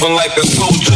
moving like a soldier.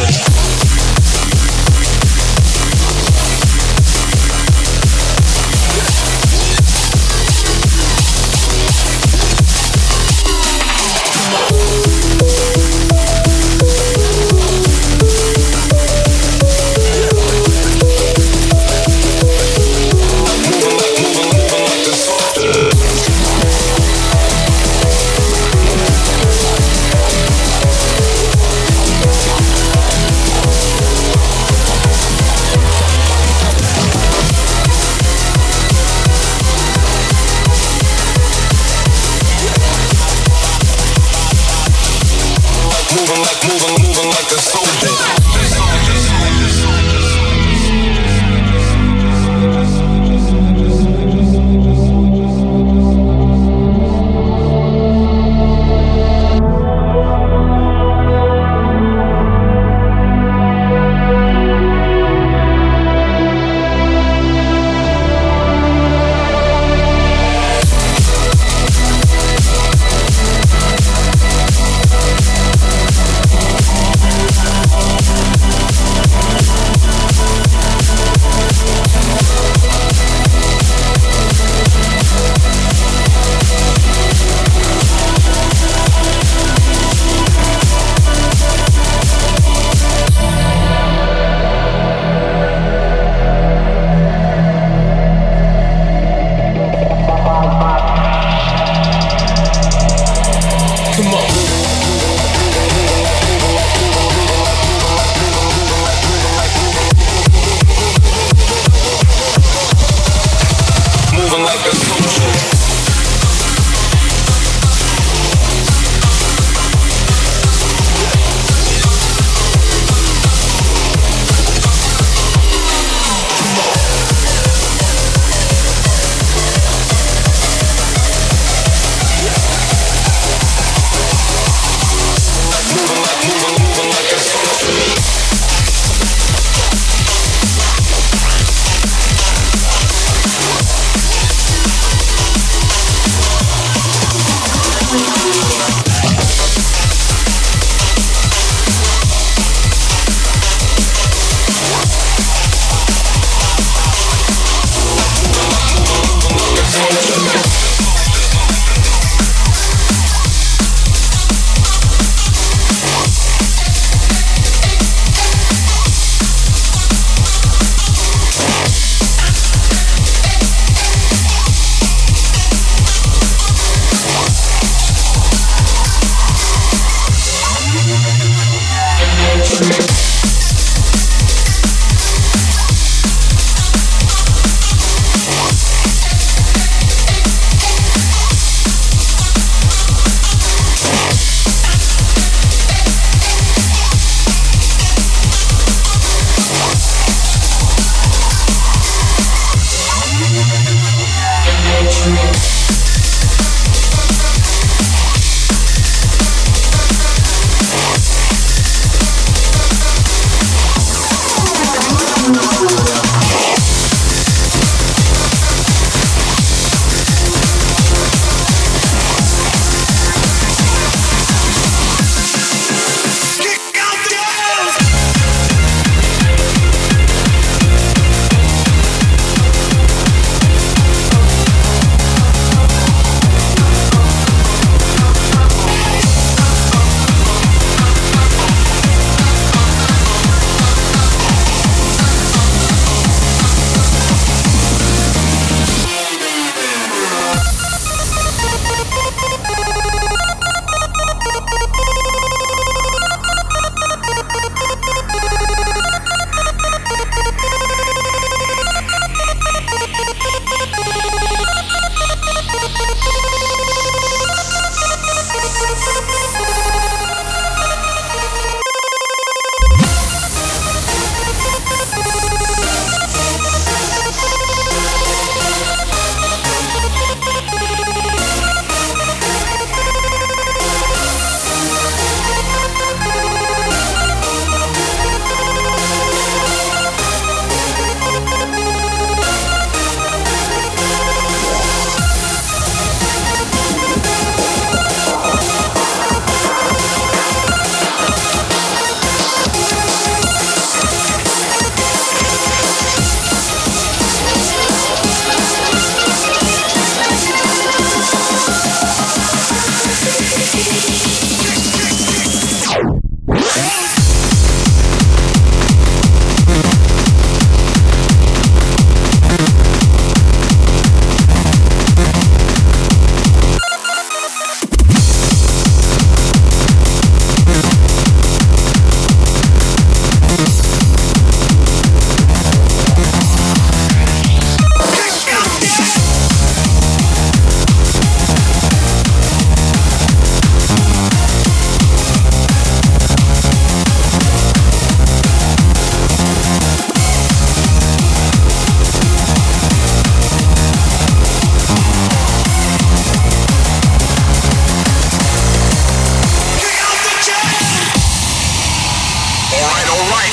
All right.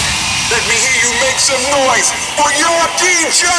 Let me hear you make some noise for your DJ!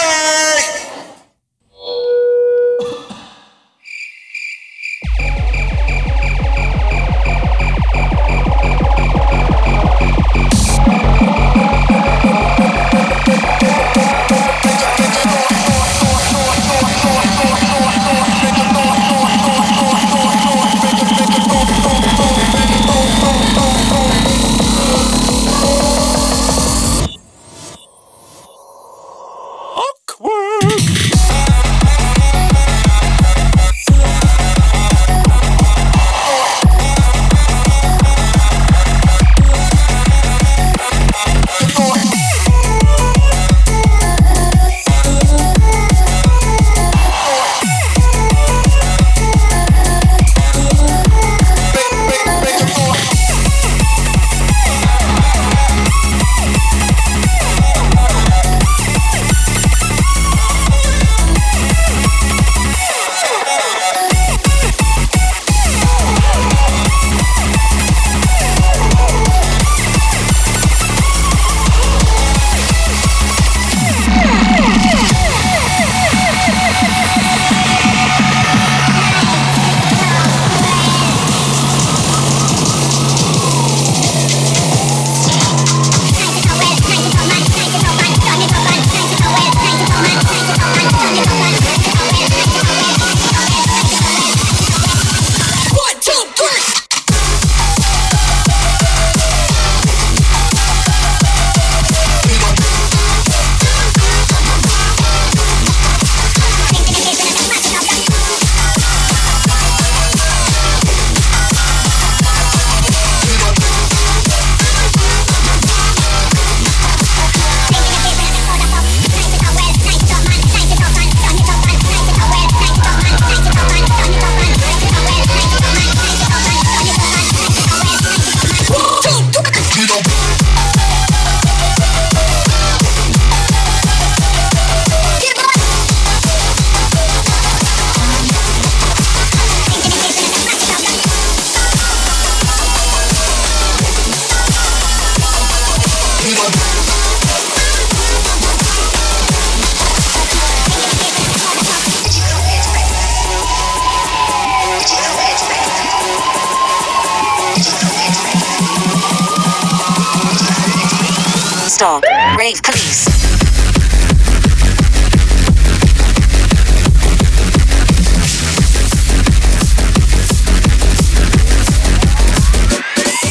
Stop. Rave police.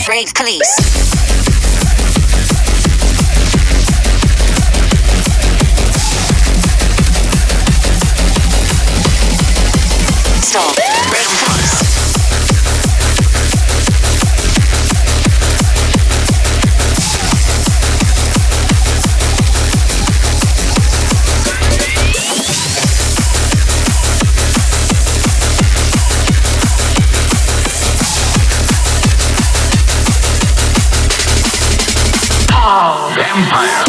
Rave police. Stop. Rave police. Empire.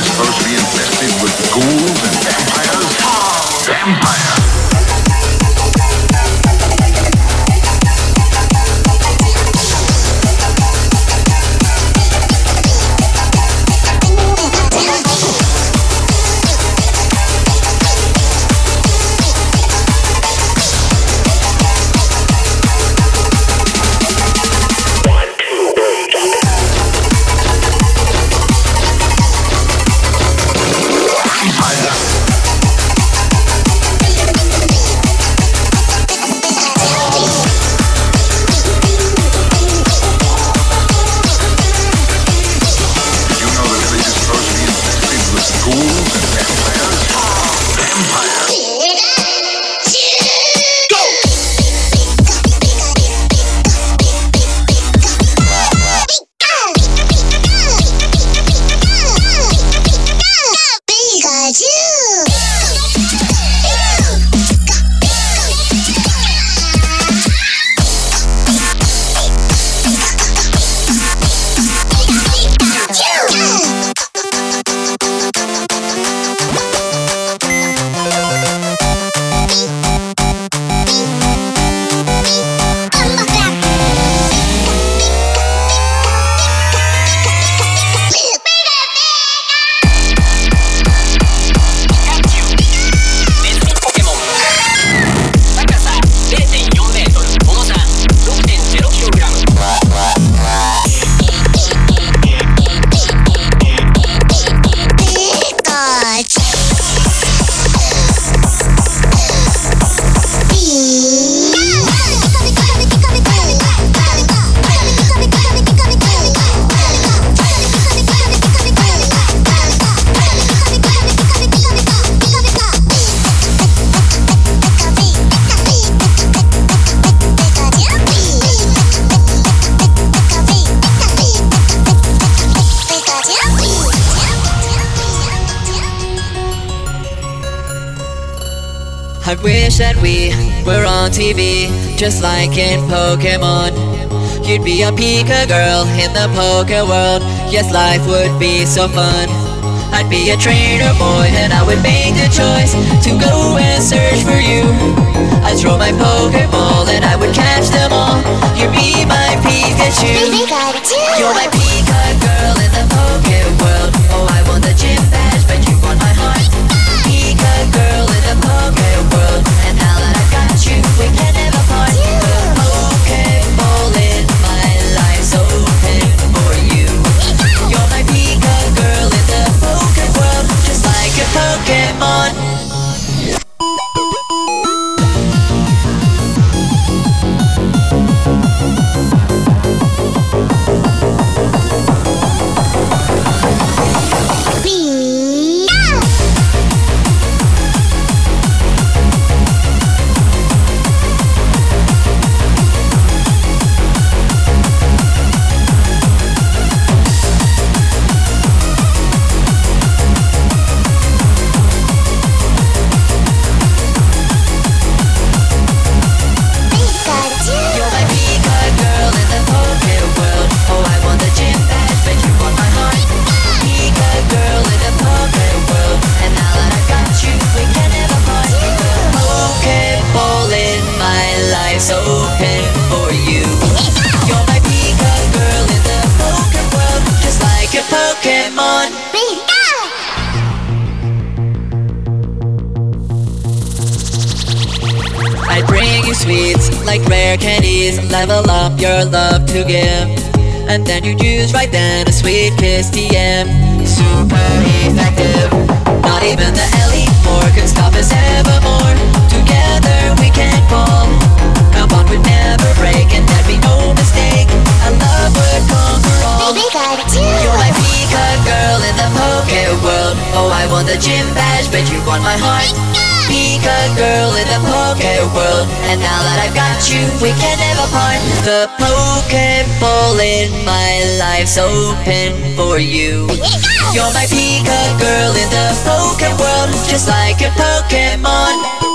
Supposed to be infested with I wish that we were on TV, just like in Pokemon. You'd be a Pika girl in the Poke world, yes, life would be so fun. I'd be a trainer boy and I would make the choice to go and search for you. I'd throw my Pokeball and I would catch them all. You'd be my Pikachu. You're my Pika girl in the Poke world. Oh, I want the gym badge, but you want my heart. Pika girl in the Poke world, and now that I've got you, we can never part. The Pokeball in my life's open for you. You're my Pika girl in the Poke world, just like a Pokemon. Like rare candies, level up your love to give, and then you'd use right then a sweet kiss TM. Super effective, not even the LE4 could stop us evermore. Together we can't fall, our bond would never break, and there'd be no mistake. Our love would conquer all. You're my Pika girl in the Poke world. Oh, I want the gym badge, but you want my heart. Pika girl in the Poke world, and now that I've got you, we can never part. The Pokeball in my life's open for you. You're my Pika girl in the Poke world, just like a Pokemon.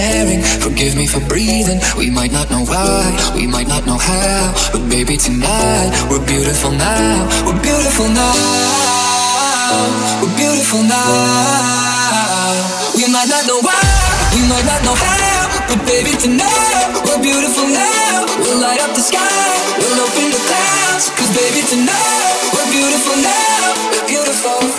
staring. Forgive me for breathing. We might not know why, we might not know how, but baby tonight we're beautiful now. We're beautiful now. We're beautiful now. We might not know why, we might not know how, but baby tonight we're beautiful now. We'll light up the sky, we'll open the clouds, 'cause baby tonight we're beautiful now. We're beautiful. Beautiful.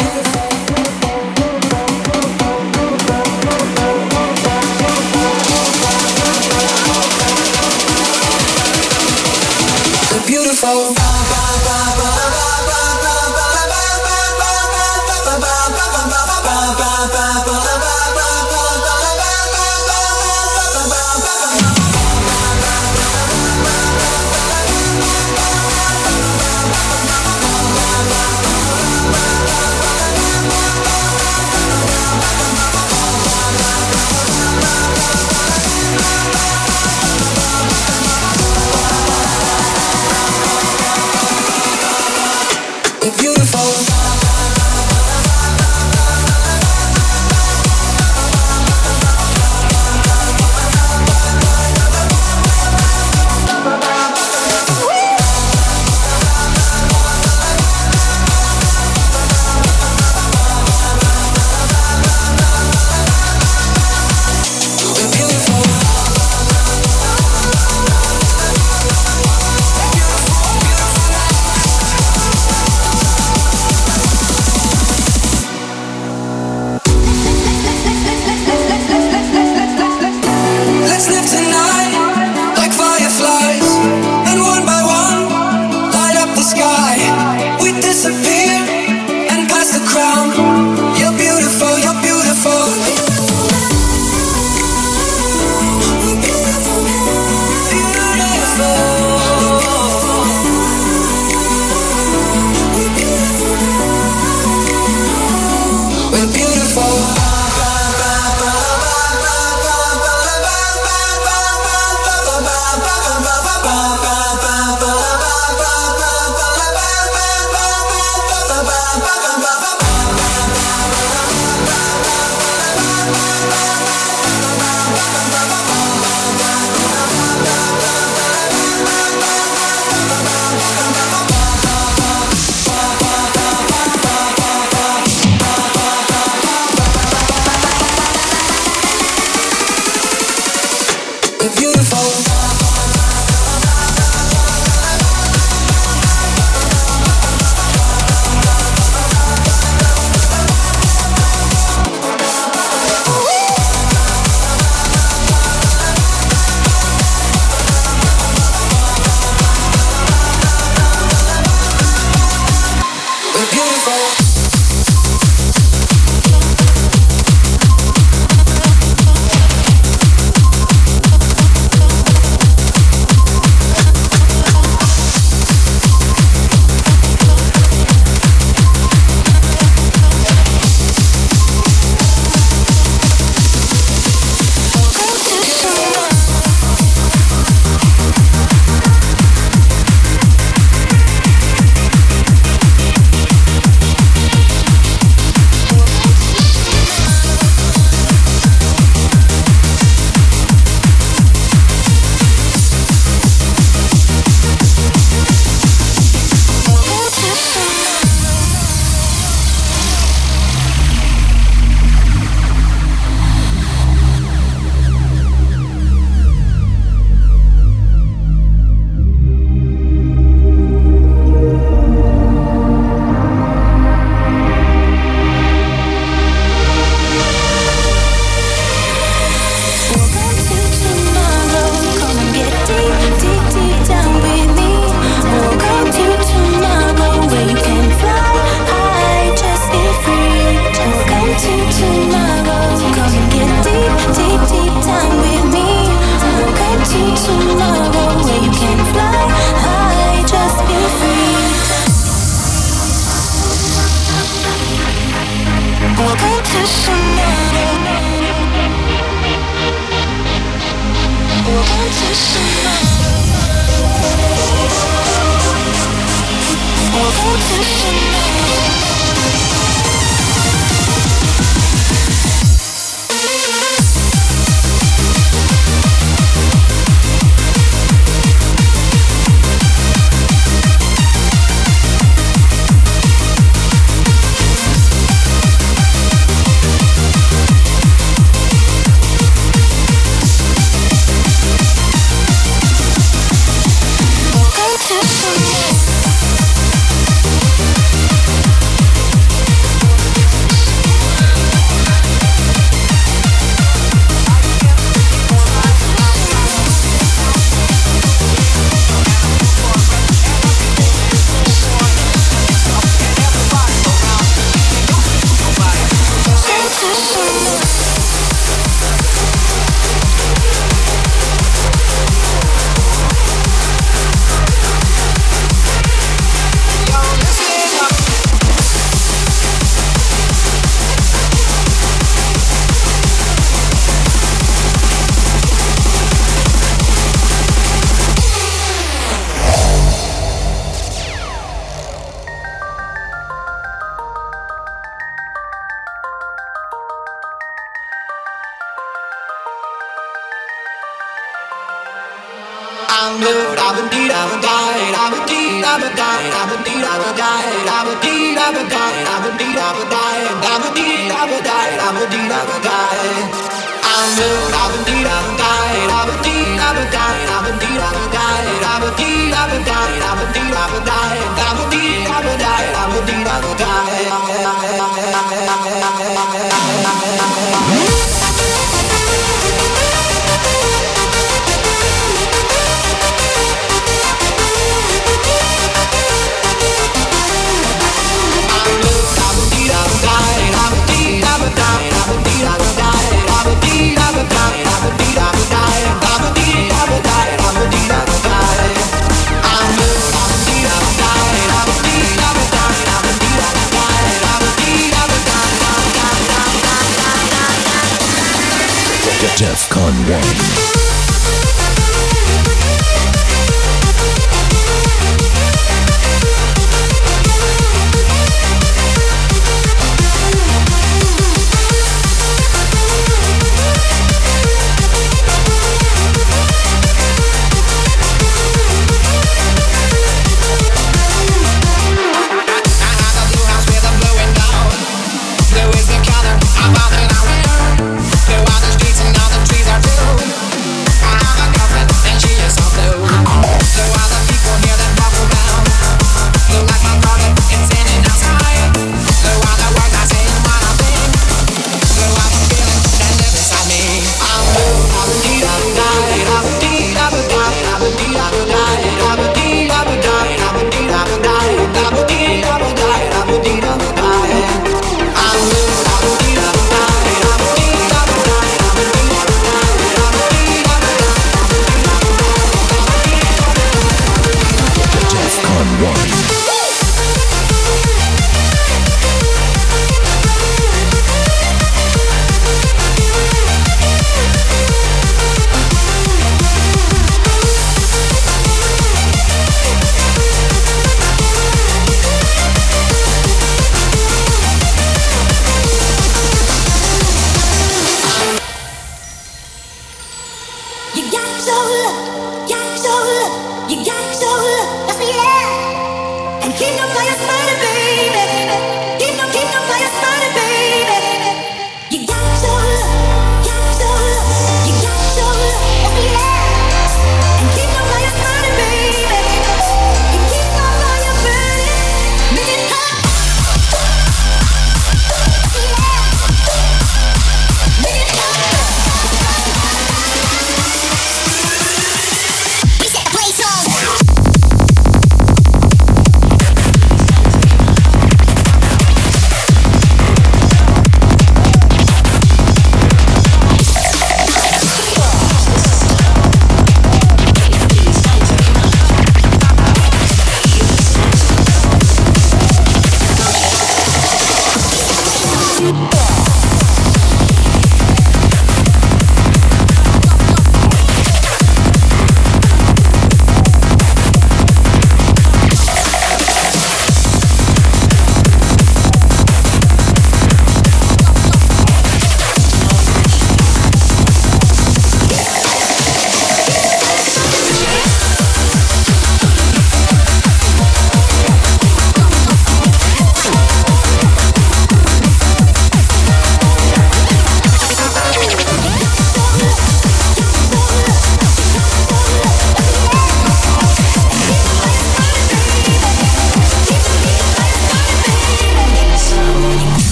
DEF CON 1.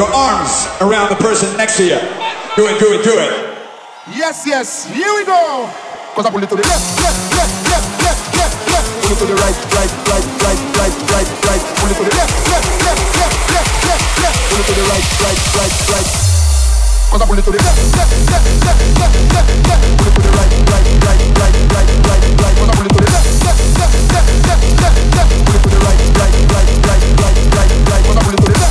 your arms around the person next to you. Do it, do it, do it. Yes, yes, here we go. Cause I pull it to the left, left, left, left, left, left, left. Pull it to the right, right. Pull it to the left, left, left, left, left, left, left. Pull it to the right. Cause I pull it to the left, left, left, left, left, left, left. Pull it to the right. Cause I pull it to the left, left, left, left, left, left, left. Pull it to the right. Cause I pull it to the left, left, left, left, left, left. Pull it to the right. Cause I pull it to the left, left, left, left, left, left. Pull it to the right.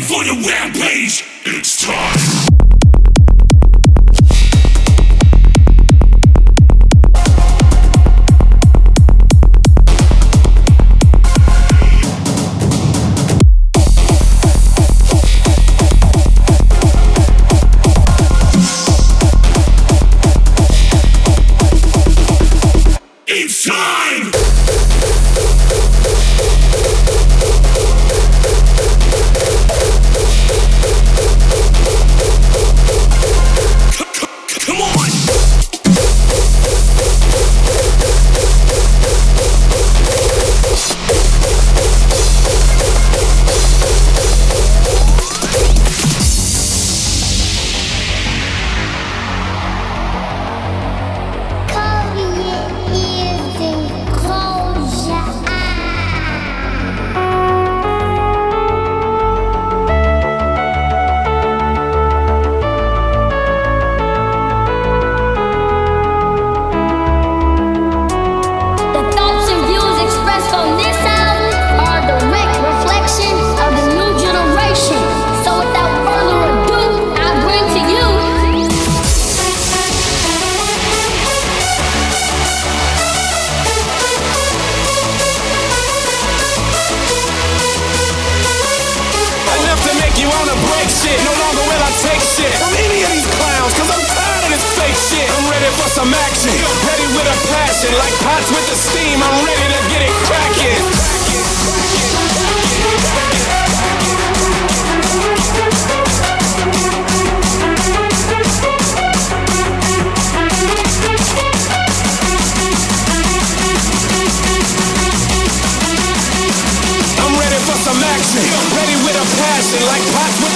ready for the rampage. It's time. Ready with a passion like pots with